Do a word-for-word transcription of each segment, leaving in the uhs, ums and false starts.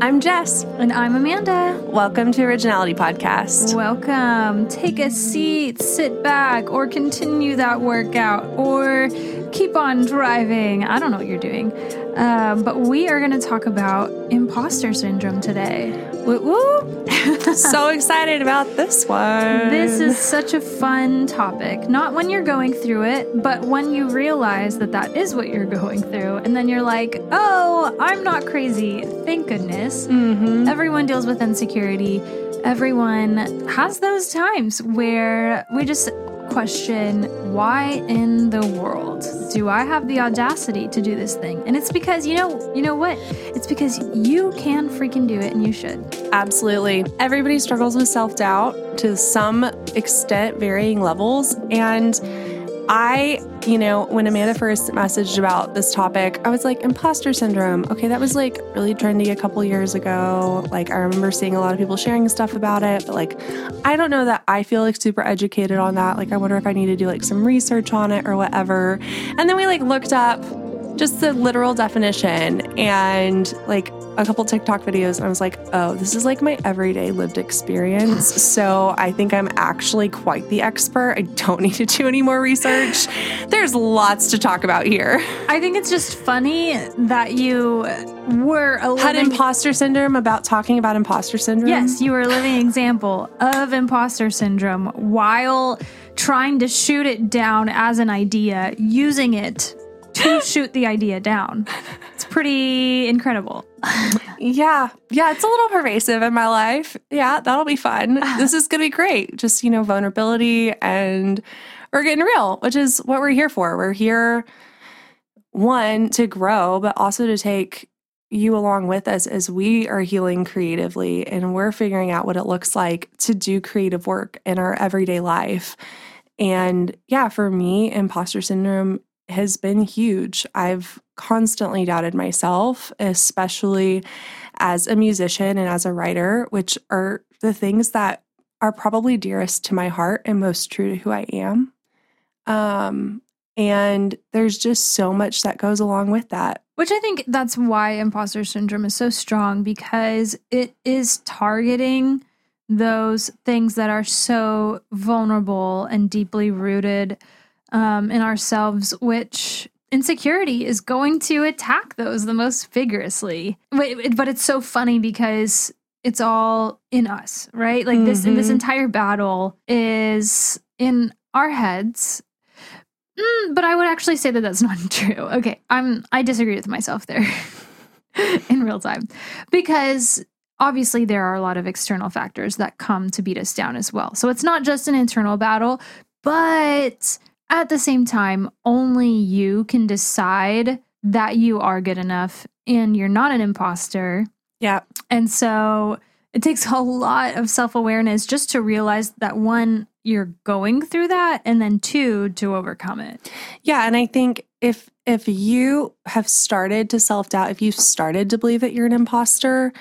I'm Jess. And I'm Amanda. Welcome to Originality Podcast. Welcome. Take a seat, sit back, or continue that workout, or keep on driving. I don't know what you're doing. Um, but we are going to talk about imposter syndrome today. Woo woo. So excited about this one. This is such a fun topic. Not when you're going through it, but when you realize that that is what you're going through. And then you're like, oh, I'm not crazy. Thank goodness. Mm-hmm. Everyone deals with insecurity. Everyone has those times where we just question, why in the world do I have the audacity to do this thing? And it's because, you know, you know what? It's because you can freaking do it, and you should. Absolutely. Everybody struggles with self-doubt to some extent, varying levels. And I, you know, when Amanda first messaged about this topic, I was like, imposter syndrome. Okay, that was like really trendy a couple years ago. Like, I remember seeing a lot of people sharing stuff about it, but like, I don't know that I feel like super educated on that. Like, I wonder if I need to do like some research on it or whatever. And then we like looked up just the literal definition and like a couple TikTok videos, and I was like, oh, this is like my everyday lived experience. So I think I'm actually quite the expert. I don't need to do any more research. There's lots to talk about here. I think it's just funny that you were a living... Had imposter syndrome about talking about imposter syndrome? Yes, you were a living example of imposter syndrome while trying to shoot it down as an idea, using it to shoot the idea down. It's pretty incredible. yeah. Yeah. It's a little pervasive in my life. Yeah. That'll be fun. This is going to be great. Just, you know, vulnerability, and we're getting real, which is what we're here for. We're here, one, to grow, but also to take you along with us as we are healing creatively and we're figuring out what it looks like to do creative work in our everyday life. And yeah, for me, imposter syndrome has been huge. I've constantly doubted myself, especially as a musician and as a writer, which are the things that are probably dearest to my heart and most true to who I am. Um, and there's just so much that goes along with that. Which I think that's why imposter syndrome is so strong, because it is targeting those things that are so vulnerable and deeply rooted Um, in ourselves, which insecurity is going to attack those the most vigorously. But, but it's so funny because it's all in us, right? Like, mm-hmm. this, this entire battle is in our heads. Mm, but I would actually say that that's not true. Okay, I'm I disagree with myself there in real time, because obviously there are a lot of external factors that come to beat us down as well. So it's not just an internal battle, but at the same time, only you can decide that you are good enough and you're not an imposter. Yeah. And so it takes a lot of self-awareness just to realize that, one, you're going through that, and then two, to overcome it. Yeah. And I think if if you have started to self-doubt, if you've started to believe that you're an imposter,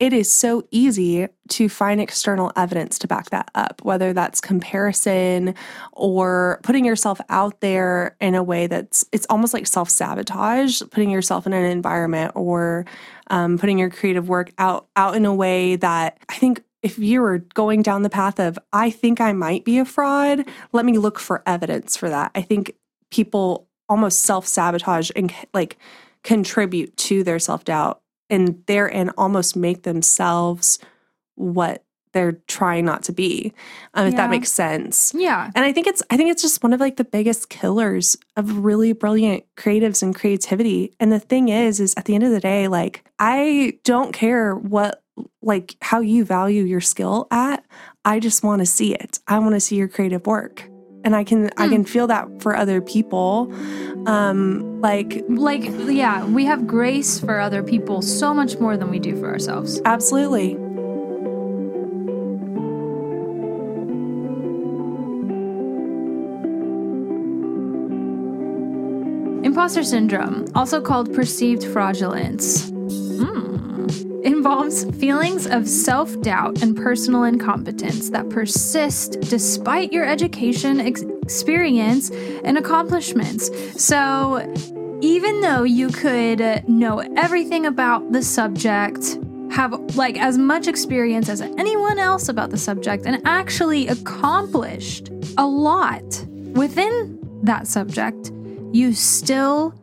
it is so easy to find external evidence to back that up, whether that's comparison or putting yourself out there in a way that's, it's almost like self-sabotage, putting yourself in an environment or um, putting your creative work out, out in a way that, I think, if you were going down the path of, I think I might be a fraud, let me look for evidence for that. I think people almost self-sabotage and like contribute to their self-doubt, and therein almost make themselves what they're trying not to be, um, yeah. if that makes sense. Yeah. And I think it's I think it's just one of like the biggest killers of really brilliant creatives and creativity. And the thing is, is at the end of the day, like, I don't care what, like, how you value your skill at. I just want to see it. I want to see your creative work. And I can mm. I can feel that for other people. Um, like, like, yeah, we have grace for other people so much more than we do for ourselves. Absolutely. Imposter syndrome, also called perceived fraudulence, mm. involves feelings of self-doubt and personal incompetence that persist despite your education, ex- experience, and accomplishments. So even though you could know everything about the subject, have like as much experience as anyone else about the subject and actually accomplished a lot within that subject, you still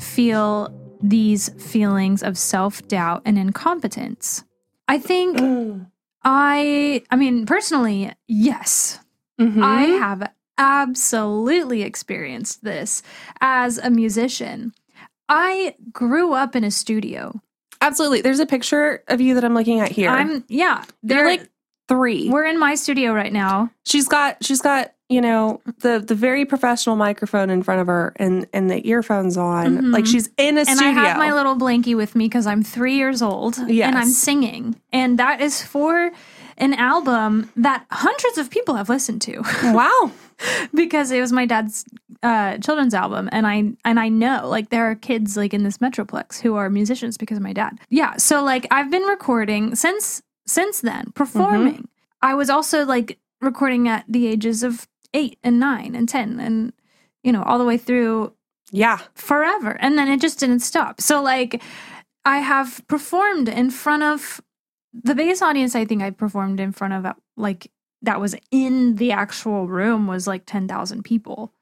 feel these feelings of self-doubt and incompetence. I think mm. I, I mean, personally, yes, mm-hmm. I have absolutely experienced this as a musician. I grew up in a studio. Absolutely. There's a picture of you that I'm looking at here. I'm yeah. They're like three. We're in my studio right now. She's got she's got, you know, the the very professional microphone in front of her and, and the earphones on. Mm-hmm. Like she's in a and studio. And I have my little blankie with me because I'm three years old. Yes. And I'm singing. And that is for an album that hundreds of people have listened to. Wow. Because it was my dad's uh, children's album, and I and I know like there are kids like in this metroplex who are musicians because of my dad. Yeah, so like I've been recording since since then, performing. Mm-hmm. I was also like recording at the ages of eight and nine and ten, and you know all the way through. Yeah, forever, and then it just didn't stop. So like I have performed in front of the biggest audience. I think I performed in front of like. That was in the actual room was like ten thousand people.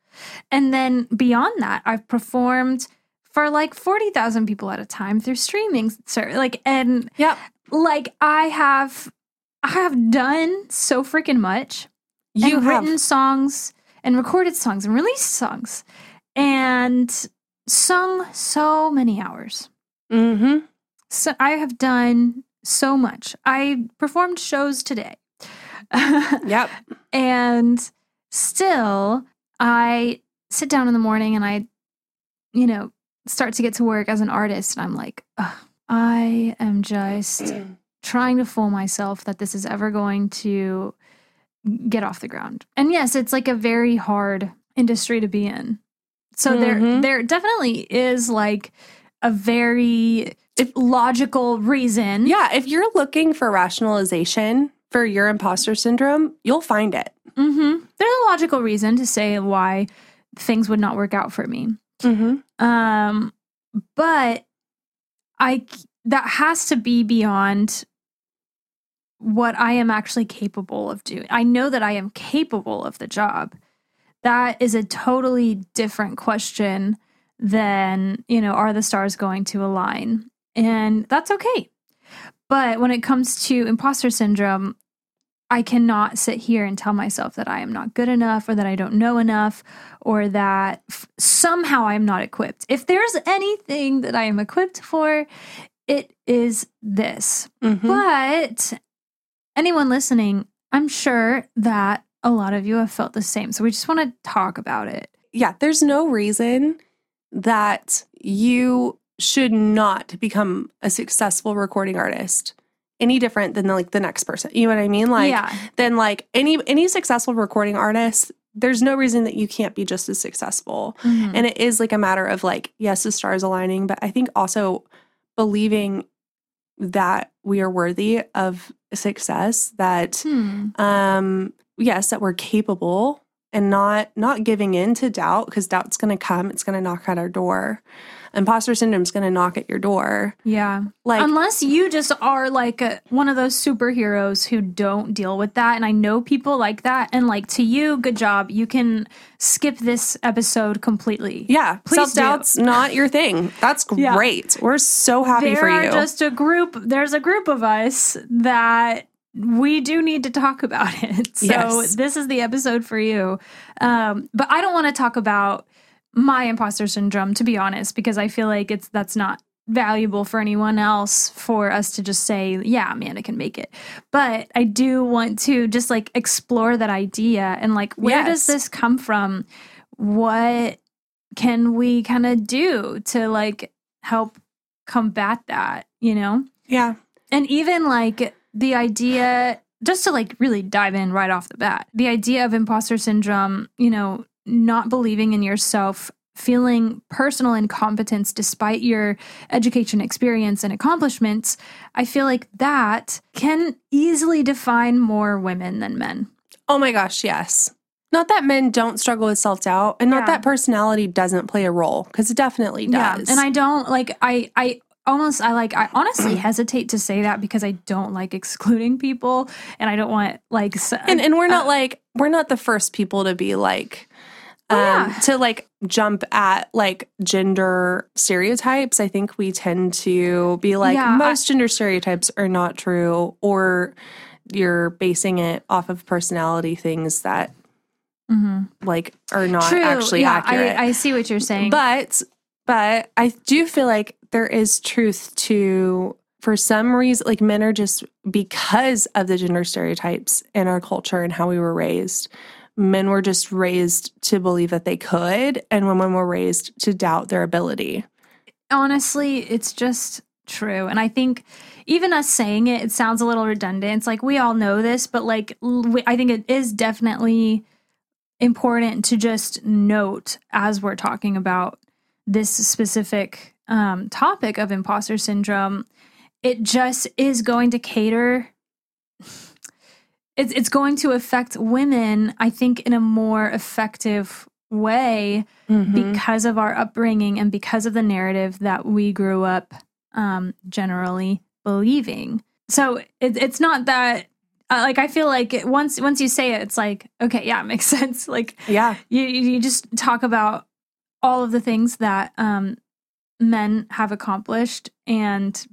And then beyond that, I've performed for like forty thousand people at a time through streaming. So like, and yep. like I have, I have done so freaking much. You have written songs and recorded songs and released songs and sung so many hours. Mm-hmm. So I have done so much. I performed shows today. Yep. And still, I sit down in the morning and I, you know, start to get to work as an artist. And I'm like, I am just trying to fool myself that this is ever going to get off the ground. And yes, it's like a very hard industry to be in. So mm-hmm. there, there definitely is like a very logical reason. Yeah. If you're looking for rationalization for your imposter syndrome, you'll find it. Mm-hmm. There's a logical reason to say why things would not work out for me. Mm-hmm. Um, but I that has to be beyond what I am actually capable of doing. I know that I am capable of the job. That is a totally different question than, you know, are the stars going to align? And that's okay. But when it comes to imposter syndrome, I cannot sit here and tell myself that I am not good enough or that I don't know enough or that f- somehow I am not equipped. If there's anything that I am equipped for, it is this. Mm-hmm. But anyone listening, I'm sure that a lot of you have felt the same. So we just want to talk about it. Yeah, there's no reason that you should not become a successful recording artist any different than like the next person. You know what I mean? Like, yeah. Then like any, any successful recording artist, there's no reason that you can't be just as successful. Mm-hmm. And it is like a matter of like, yes, the stars aligning, but I think also believing that we are worthy of success, that, hmm. um, yes, that we're capable and not, not giving in to doubt because doubt's going to come. It's going to knock at our door. Imposter syndrome's going to knock at your door. Yeah. Like unless you just are like a, one of those superheroes who don't deal with that. And I know people like that. And like to you, good job. You can skip this episode completely. Yeah. Please self-doubt's do. Not your thing. That's great. Yeah. We're so happy there for you. There's just a group. There's a group of us that we do need to talk about it. So yes. This is the episode for you. Um, but I don't want to talk about my imposter syndrome, to be honest, because I feel like it's that's not valuable for anyone else for us to just say, yeah, Amanda can make it. But I do want to just like explore that idea and like, where yes. does this come from? What can we kind of do to like help combat that, you know? Yeah. And even like the idea, just to like really dive in right off the bat, the idea of imposter syndrome, you know, not believing in yourself, feeling personal incompetence despite your education, experience, and accomplishments, I feel like that can easily define more women than men. Oh my gosh, yes. Not that men don't struggle with self-doubt and yeah. not that personality doesn't play a role, because it definitely does. Yeah. And I don't, like, I, I almost, I like, I honestly hesitate to say that because I don't like excluding people, and I don't want like, so, and, and we're not uh, like, we're not the first people to be like, um, yeah. to like jump at like gender stereotypes. I think we tend to be like, yeah, most I, gender stereotypes are not true, or you're basing it off of personality things that mm-hmm. like are not true. actually yeah, accurate. I, I see what you're saying. But, but I do feel like there is truth to, for some reason, like men are just, because of the gender stereotypes in our culture and how we were raised, men were just raised to believe that they could, and women were raised to doubt their ability. Honestly, it's just true. And I think even us saying it, it sounds a little redundant. It's like, we all know this, but like, I think it is definitely important to just note as we're talking about this specific um, topic of imposter syndrome, it just is going to cater. It's it's going to affect women, I think, in a more effective way mm-hmm. because of our upbringing and because of the narrative that we grew up um, generally believing. So it, it's not that uh, like, I feel like it, once once you say it, it's like, okay, yeah, it makes sense. Like, yeah, you you just talk about all of the things that um, men have accomplished, and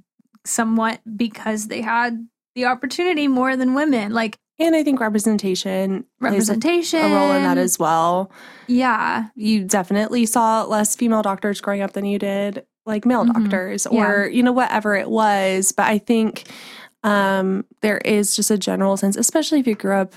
somewhat because they had the opportunity more than women. Like, and I think representation representation plays a, a role in that as well. Yeah, you definitely saw less female doctors growing up than you did like male mm-hmm. doctors, or yeah. you know, whatever it was. But I think um, there is just a general sense, especially if you grew up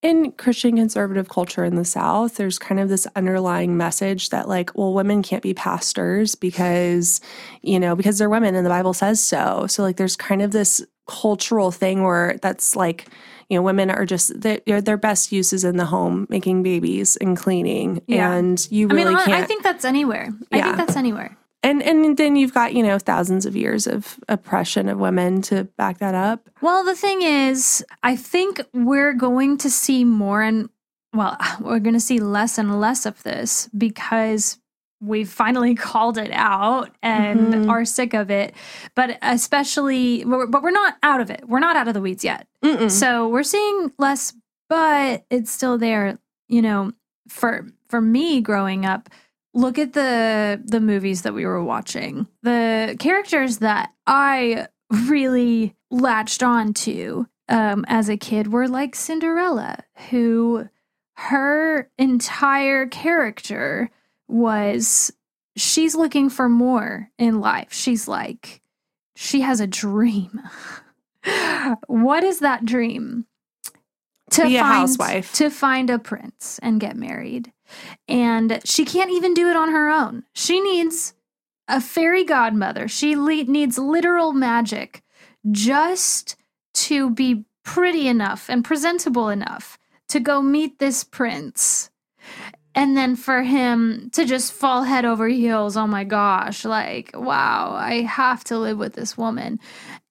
in Christian conservative culture in the South, there's kind of this underlying message that like, well, women can't be pastors because, you know, because they're women and the Bible says so. So like, there's kind of this cultural thing where that's like, you know, women are just, they, you know, their best uses in the home, making babies and cleaning. Yeah. And you really I mean, can't. I think that's anywhere. Yeah. I think that's anywhere. And and then you've got, you know, thousands of years of oppression of women to back that up. Well, the thing is, I think we're going to see more and, well, we're going to see less and less of this because we've finally called it out and mm-hmm. are sick of it. But especially, but we're not out of it. We're not out of the weeds yet. Mm-mm. So we're seeing less, but it's still there. You know, for for me growing up, look at the the movies that we were watching. The characters that I really latched on to um, as a kid were like Cinderella, who her entire character was, she's looking for more in life. She's like, she has a dream. What is that dream? To Be find, a housewife. To find a prince and get married. And she can't even do it on her own. She needs a fairy godmother. She le- needs literal magic just to be pretty enough and presentable enough to go meet this prince. And then for him to just fall head over heels, oh my gosh, like, wow, I have to live with this woman.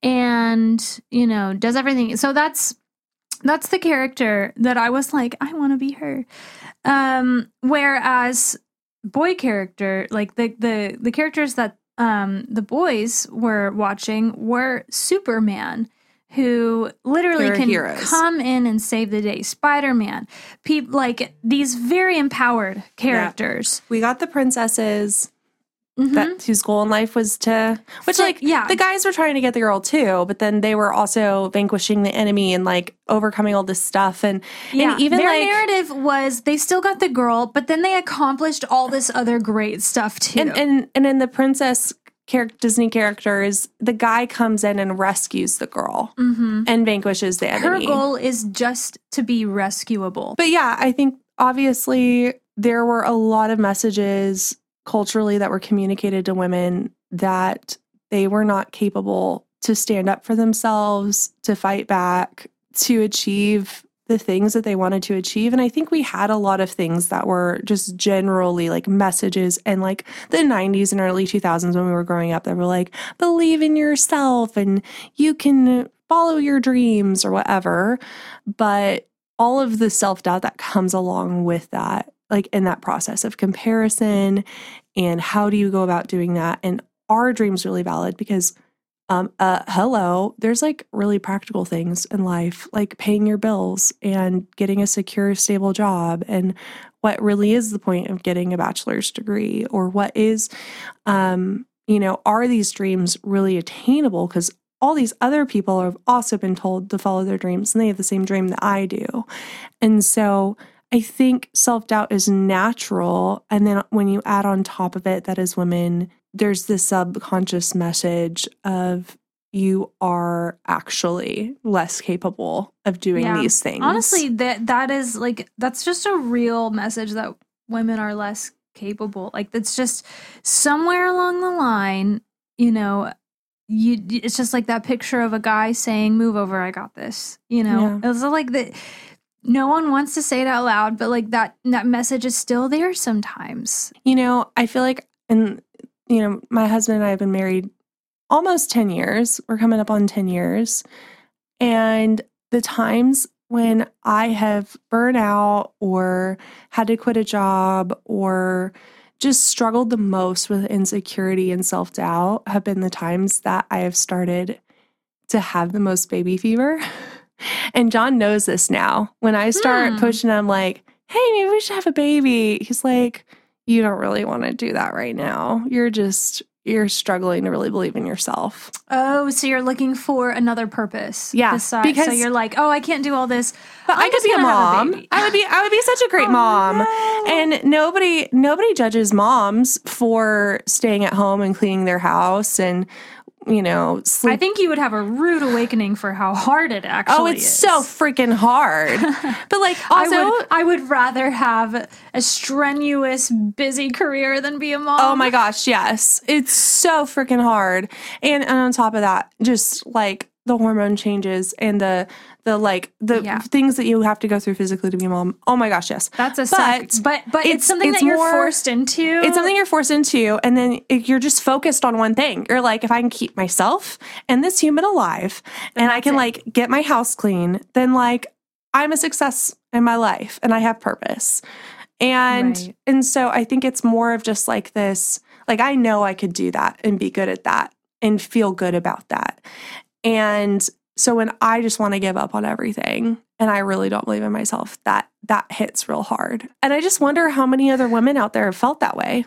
And, you know, does everything. So that's That's the character that I was like, I want to be her. Um, whereas boy character, like the the, the characters that um, the boys were watching were Superman, who literally They're can heroes. come in and save the day. Spider-Man, pe- like these very empowered characters. Yeah. We got the princesses. Mm-hmm. That whose goal in life was to, which so, like, yeah, the guys were trying to get the girl too, but then they were also vanquishing the enemy and like overcoming all this stuff. And, yeah. and even their like, narrative was they still got the girl, but then they accomplished all this other great stuff too. And and, and in the princess character, Disney characters, the guy comes in and rescues the girl mm-hmm. and vanquishes the enemy. Her goal is just to be rescuable. But yeah, I think obviously there were a lot of messages culturally that were communicated to women that they were not capable to stand up for themselves, to fight back, to achieve the things that they wanted to achieve. And I think we had a lot of things that were just generally like messages in like the nineties and early two thousands when we were growing up that were like, believe in yourself and you can follow your dreams or whatever. But all of the self-doubt that comes along with that, like in that process of comparison, and how do you go about doing that? And are dreams really valid? Because um, uh, hello, there's like really practical things in life, like paying your bills and getting a secure, stable job. And what really is the point of getting a bachelor's degree, or what is, um, you know, are these dreams really attainable? Because all these other people have also been told to follow their dreams, and they have the same dream that I do. And so I think self-doubt is natural. And then when you add on top of it that as women, there's this subconscious message of you are actually less capable of doing yeah. these things. Honestly, that that is like, that's just a real message that women are less capable. Like, that's just somewhere along the line, you know, you, it's just like that picture of a guy saying, move over, I got this, you know, yeah. It was like that. No one wants to say it out loud, but like that, that message is still there sometimes. You know, I feel like, and you know, my husband and I have been married almost ten years. We're coming up on ten years. And the times when I have burned out or had to quit a job or just struggled the most with insecurity and self-doubt have been the times that I have started to have the most baby fever. And John knows this now. When I start mm. pushing, I'm like, hey, maybe we should have a baby. He's like, you don't really want to do that right now. You're just, you're struggling to really believe in yourself. Oh, so you're looking for another purpose. Yeah. Besides, because, so you're like, oh, I can't do all this. But I'm I could be a mom. A I would be, I would be such a great oh, mom. No. And nobody, nobody judges moms for staying at home and cleaning their house and, you know, sleep. I think you would have a rude awakening for how hard it actually is. Oh, it's is. so freaking hard. But like, also, I would, I would rather have a strenuous, busy career than be a mom. Oh my gosh, yes. It's so freaking hard. And, and on top of that, just like the hormone changes and the, the like, the yeah. things that you have to go through physically to be a mom. Oh my gosh, yes. That's a suck. But, but, but it's, it's something it's that you're more, forced into. It's something you're forced into, and then it, you're just focused on one thing. You're like, if I can keep myself and this human alive, then and I can it. like get my house clean, then like I'm a success in my life and I have purpose. And right. and so I think it's more of just like this, like I know I could do that and be good at that and feel good about that. And so when I just want to give up on everything and I really don't believe in myself, that that hits real hard. And I just wonder how many other women out there have felt that way.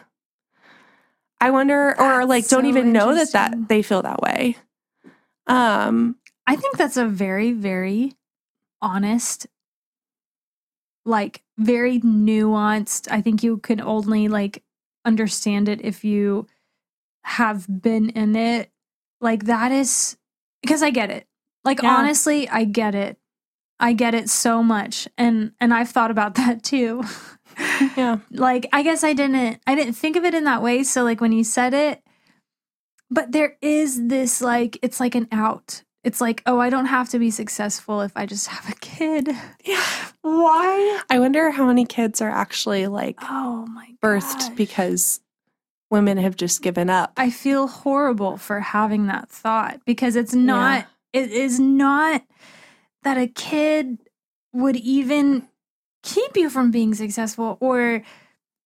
I wonder, that's or like don't so even know that, that they feel that way. Um, I think that's a very, very honest, like very nuanced. I think you can only like understand it if you have been in it. Like that is... Because I get it. Like, yeah. honestly, I get it. I get it so much. And and I've thought about that too. Yeah. Like, I guess I didn't, I didn't think of it in that way. So like when you said it, but there is this like, it's like an out. It's like, oh, I don't have to be successful if I just have a kid. Yeah. Why? I wonder how many kids are actually like, oh my gosh, birthed because women have just given up. I feel horrible for having that thought because it's not, yeah. it is not that a kid would even keep you from being successful or,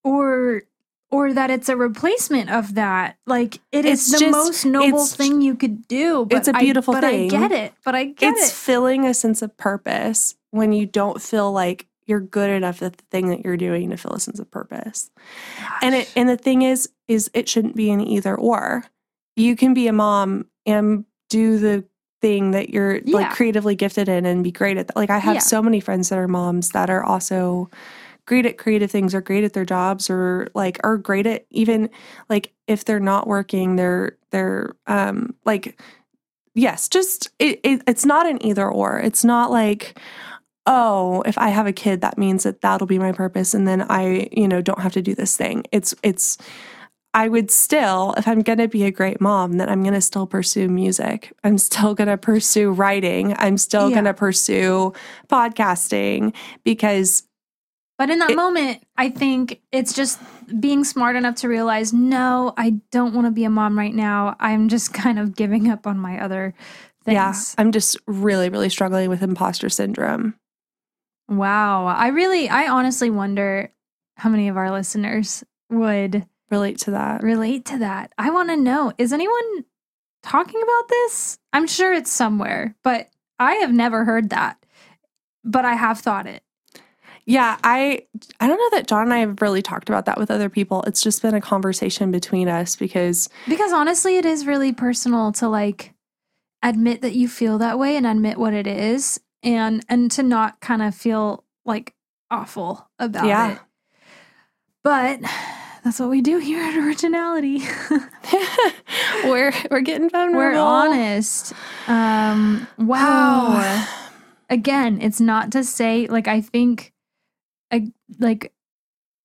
or, or that it's a replacement of that. Like it it's is the just, most noble thing you could do. But it's a beautiful I, but thing. But I get it. But I get it's it. It's filling a sense of purpose when you don't feel like you're good enough at the thing that you're doing to fill a sense of purpose. Gosh. And it, and the thing is, is it shouldn't be an either or. You can be a mom and do the thing that you're yeah. like creatively gifted in and be great at that. Like I have yeah. so many friends that are moms that are also great at creative things or great at their jobs or like are great at even like if they're not working, they're, they're um like, yes, just it, it it's not an either or. It's not like, oh, if I have a kid, that means that that'll be my purpose. And then I, you know, don't have to do this thing. It's, it's, I would still, if I'm going to be a great mom, then I'm going to still pursue music. I'm still going to pursue writing. I'm still yeah. going to pursue podcasting because. But in that it, moment, I think it's just being smart enough to realize, no, I don't want to be a mom right now. I'm just kind of giving up on my other things. Yeah. I'm just really, really struggling with imposter syndrome. Wow. I really, I honestly wonder how many of our listeners would relate to that. Relate to that. I want to know, is anyone talking about this? I'm sure it's somewhere, but I have never heard that. But I have thought it. Yeah, I I don't know that John and I have really talked about that with other people. It's just been a conversation between us because... Because honestly, it is really personal to like admit that you feel that way and admit what it is and and to not kind of feel like awful about yeah. it. But that's what we do here at Originality. we're we're getting vulnerable. We're honest. Um, wow. Oh. Again, it's not to say, like, I think, I, like,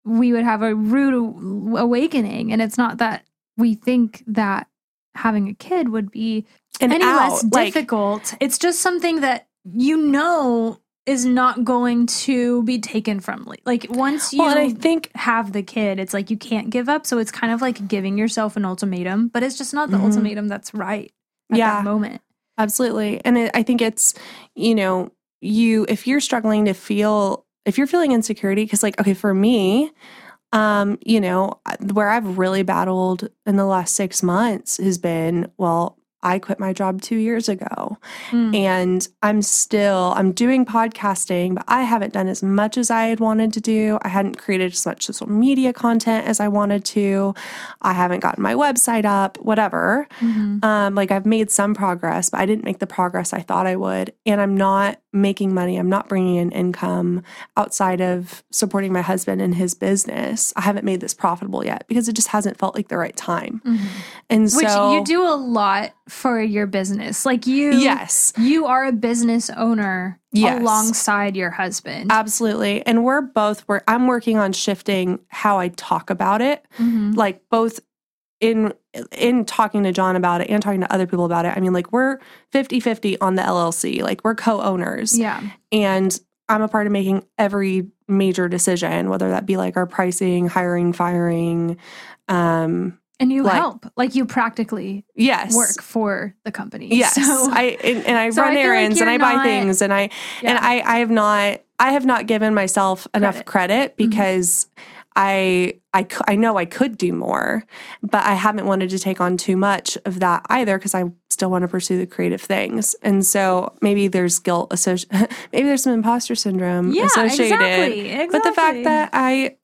we would have a rude awakening, and it's not that we think that having a kid would be and any out, less difficult. Like, it's just something that you know is not going to be taken from, like, once you well, I think, have the kid, it's like you can't give up, so it's kind of like giving yourself an ultimatum, but it's just not the mm-hmm. ultimatum that's right at yeah. that moment. Absolutely. And it, I think it's, you know, you, if you're struggling to feel, if you're feeling insecurity, because like, okay, for me, um, you know, where I've really battled in the last six months has been, well, I quit my job two years ago mm. and I'm still, I'm doing podcasting, but I haven't done as much as I had wanted to do. I hadn't created as much social media content as I wanted to. I haven't gotten my website up, whatever. Mm-hmm. Um, like I've made some progress, but I didn't make the progress I thought I would. And I'm not making money. I'm not bringing in income outside of supporting my husband and his business. I haven't made this profitable yet because it just hasn't felt like the right time. Mm-hmm. And Which so you do a lot for your business. Like you, yes. you are a business owner yes. alongside your husband. Absolutely. And we're both, we're, I'm working on shifting how I talk about it. Mm-hmm. Like both in, in talking to John about it and talking to other people about it. I mean, like we're fifty-fifty on the L L C, like we're co-owners. Yeah. And I'm a part of making every major decision, whether that be like our pricing, hiring, firing, um, and you like, help, like you practically yes. work for the company. Yes, so, I and, and I so run I errands like and I not, buy things and I yeah. and I, I have not I have not given myself credit. enough credit because mm-hmm. I I I know I could do more, but I haven't wanted to take on too much of that either because I still want to pursue the creative things. And so maybe there's guilt associated, maybe there's some imposter syndrome yeah, associated. Exactly, exactly. But the fact that I.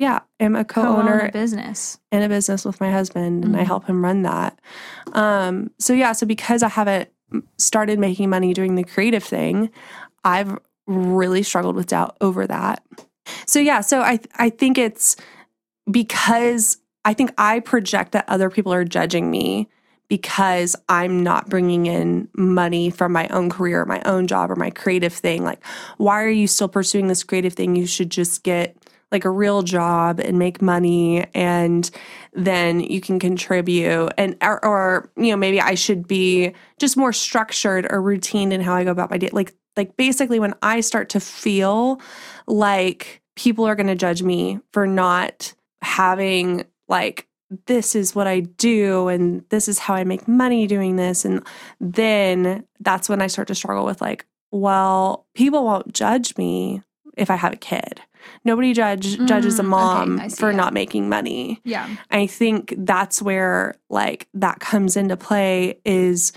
Yeah, I'm a co-owner in a business in a business with my husband, and mm-hmm. I help him run that. Um, so yeah, so because I haven't started making money doing the creative thing, I've really struggled with doubt over that. So yeah, so I I think it's because I think I project that other people are judging me because I'm not bringing in money from my own career, my own job, or my creative thing. Like, why are you still pursuing this creative thing? You should just get like a real job and make money and then you can contribute and, or, or, you know, maybe I should be just more structured or routine in how I go about my day. Like, like basically when I start to feel like people are going to judge me for not having like, this is what I do and this is how I make money doing this. And then that's when I start to struggle with like, well, people won't judge me if I have a kid. Nobody judge judges a mom okay, see, for yeah. not making money. Yeah. I think that's where like that comes into play is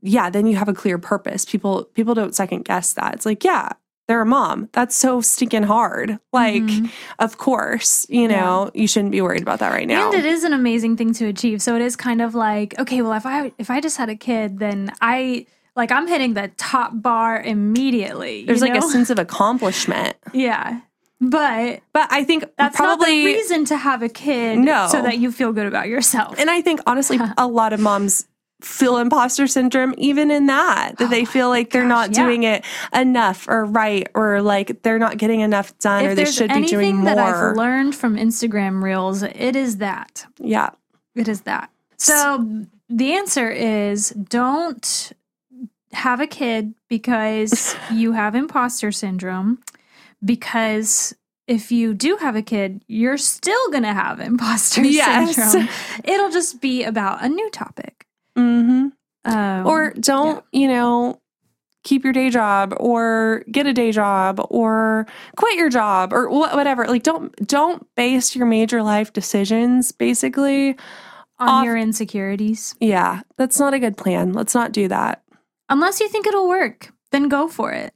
yeah, then you have a clear purpose. People people don't second guess that. It's like, yeah, they're a mom. That's so stinking hard. Like, mm-hmm. of course, you know, yeah. you shouldn't be worried about that right now. And it is an amazing thing to achieve. So it is kind of like, okay, well if I if I just had a kid, then I like I'm hitting the top bar immediately. There's you know? like a sense of accomplishment. yeah. But but I think that's probably not the reason to have a kid no. so that you feel good about yourself. And I think, honestly, a lot of moms feel imposter syndrome even in that, that oh they feel like gosh, they're not yeah. doing it enough or right or like they're not getting enough done if or they should be doing more. If there's anything that I've learned from Instagram Reels, it is that. Yeah. It is that. So the answer is don't have a kid because you have imposter syndrome. Because if you do have a kid, you're still going to have imposter yes. syndrome. It'll just be about a new topic. Mm-hmm. Um, or don't, yeah. you know, keep your day job or get a day job or quit your job or whatever. Like, don't don't base your major life decisions basically on off, your insecurities. Yeah, that's not a good plan. Let's not do that. Unless you think it'll work, then go for it.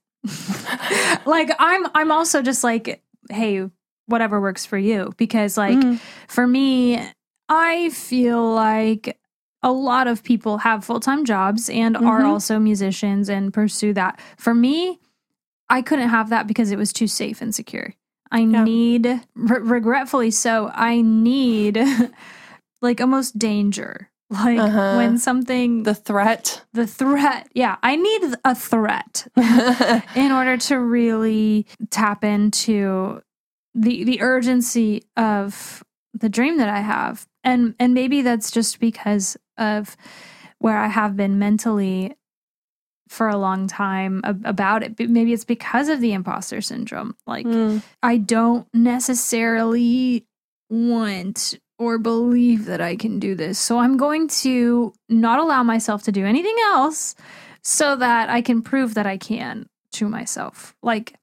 Like, I'm I'm also just like, hey, whatever works for you. Because, like, mm. for me, I feel like a lot of people have full-time jobs and mm-hmm. are also musicians and pursue that. For me, I couldn't have that because it was too safe and secure. I yeah. need, re- regretfully so, I need like almost danger. Like uh-huh. when something... The threat. The threat. Yeah, I need a threat in order to really tap into the the urgency of the dream that I have. And and maybe that's just because of where I have been mentally for a long time about it. But maybe it's because of the imposter syndrome. Like, mm. I don't necessarily want or believe that I can do this. So I'm going to not allow myself to do anything else so that I can prove that I can to myself. Like,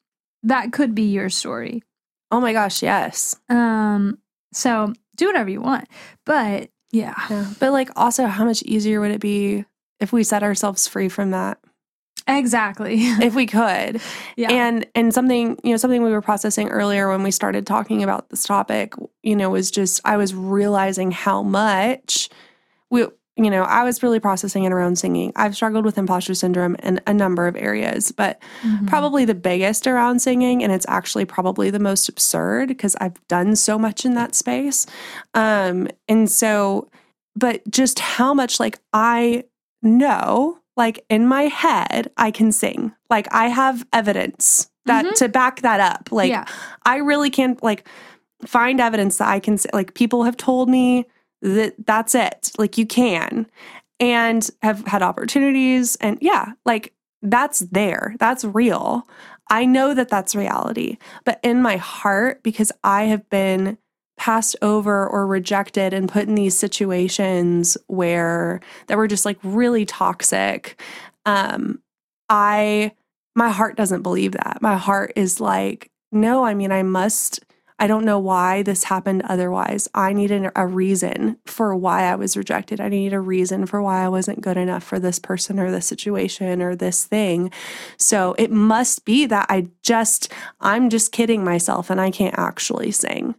that could be your story. Oh my gosh, yes. Um, so... do whatever you want. But yeah. yeah. But like also, how much easier would it be if we set ourselves free from that? Exactly. If we could. Yeah. And and something, you know, something we were processing earlier when we started talking about this topic, you know, was just I was realizing how much we, you know, I was really processing it around singing. I've struggled with imposter syndrome in a number of areas, but mm-hmm. probably the biggest around singing, and it's actually probably the most absurd because I've done so much in that space. Um, and so, but just how much, like, I know, like, in my head, I can sing. Like, I have evidence that mm-hmm. to back that up. Like, yeah. I really can, like, find evidence that I can, like, people have told me, That that's it. Like, you can, and have had opportunities, and yeah, like, that's there. That's real. I know that that's reality. But in my heart, because I have been passed over or rejected and put in these situations where that were just like really toxic, um, I my heart doesn't believe that. My heart is like, no. I mean, I must. I don't know why this happened otherwise. I needed a reason for why I was rejected. I needed a reason for why I wasn't good enough for this person or this situation or this thing. So it must be that I just, I'm just kidding myself and I can't actually sing.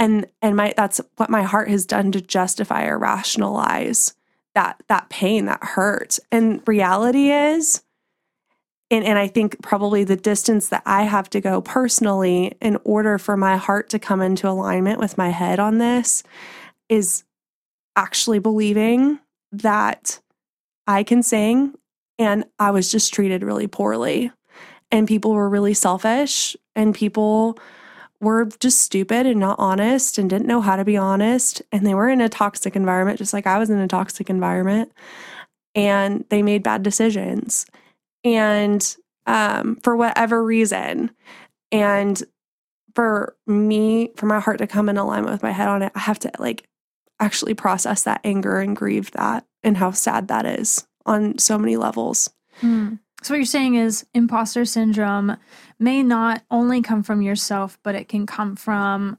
And and my that's what my heart has done to justify or rationalize that that pain, that hurt. And reality is, And and I think probably the distance that I have to go personally in order for my heart to come into alignment with my head on this is actually believing that I can sing, and I was just treated really poorly, and people were really selfish, and people were just stupid and not honest and didn't know how to be honest, and they were in a toxic environment, just like I was in a toxic environment, and they made bad decisions. And um, for whatever reason, and for me, for my heart to come in alignment with my head on it, I have to like actually process that anger and grieve that and how sad that is on so many levels. Mm. So what you're saying is imposter syndrome may not only come from yourself, but it can come from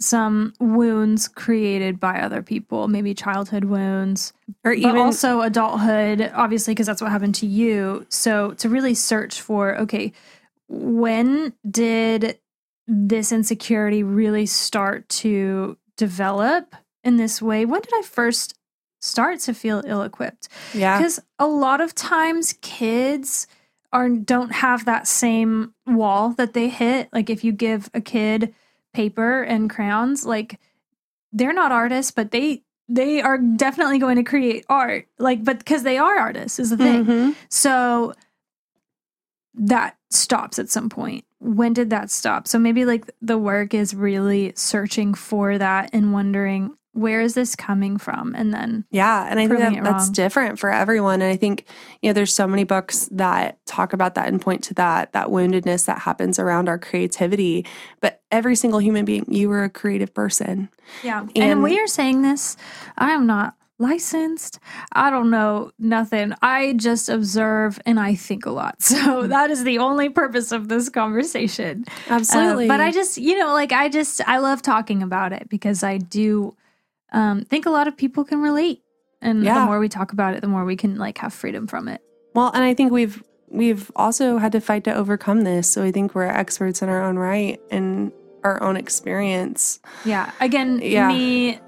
some wounds created by other people, maybe childhood wounds, or even also adulthood, obviously, because that's what happened to you. So to really search for, okay, when did this insecurity really start to develop in this way? When did I first start to feel ill-equipped? Yeah. Because a lot of times kids are don't have that same wall that they hit. Like, if you give a kid paper and crayons, like, they're not artists, but they they are definitely going to create art, like, but because they are artists is the thing. Mm-hmm. So that stops at some point. When did that stop? So maybe like the work is really searching for that and wondering, where is this coming from? And then yeah, and I think that, that's different for everyone. And I think, you know, there's so many books that talk about that and point to that, that woundedness that happens around our creativity. But every single human being, you were a creative person. Yeah. And, and we are saying this, I am not licensed. I don't know nothing. I just observe and I think a lot. So that is the only purpose of this conversation. Absolutely. Uh, but I just, you know, like I just, I love talking about it because I do um, think a lot of people can relate. And yeah. the more we talk about it, the more we can like have freedom from it. Well, and I think we've, we've also had to fight to overcome this. So I think we're experts in our own right and our own experience. Yeah. Again, yeah. me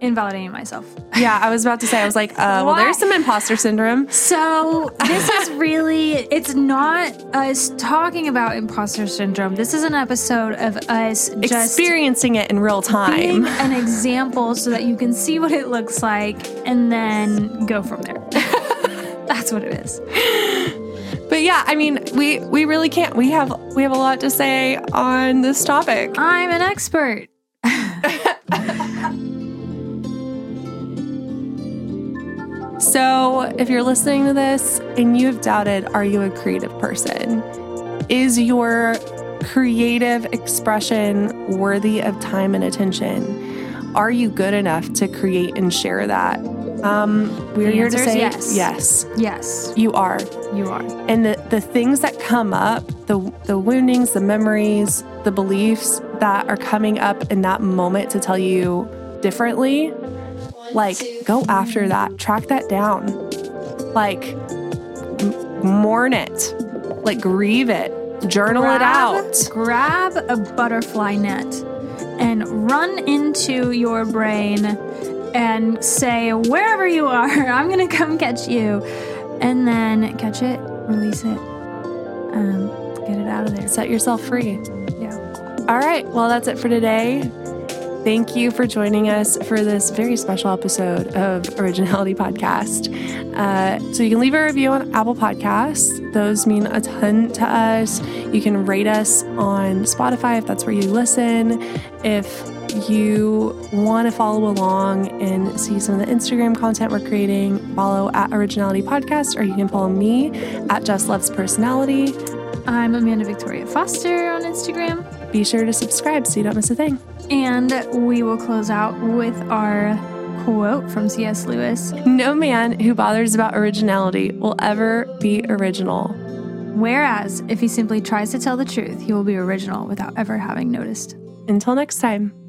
invalidating myself. Yeah, I was about to say, I was like, uh, well, there's some imposter syndrome. So this is really, it's not us talking about imposter syndrome. This is an episode of us just experiencing it in real time. Being an example so that you can see what it looks like and then go from there. That's what it is. But yeah, I mean, we, we really can't. We have we have a lot to say on this topic. I'm an expert. So if you're listening to this and you have doubted, are you a creative person? Is your creative expression worthy of time and attention? Are you good enough to create and share that? Um, we're here to say yes. yes, yes, you are, you are. And the, the things that come up, the, the woundings, the memories, the beliefs that are coming up in that moment to tell you differently, like go after that, track that down, like m- mourn it, like grieve it, journal grab, it out, grab a butterfly net and run into your brain and say, wherever you are, I'm going to come catch you. And then catch it, release it, um, get it out of there. Set yourself free. Yeah. All right. Well, that's it for today. Thank you for joining us for this very special episode of Originality Podcast. Uh, so you can leave a review on Apple Podcasts. Those mean a ton to us. You can rate us on Spotify if that's where you listen. If you want to follow along and see some of the Instagram content we're creating, follow at Originality Podcast, or you can follow me at Just Loves Personality. I'm Amanda Victoria Foster on Instagram. Be sure to subscribe so you don't miss a thing. And we will close out with our quote from C S Lewis. No man who bothers about originality will ever be original. Whereas if he simply tries to tell the truth, he will be original without ever having noticed. Until next time.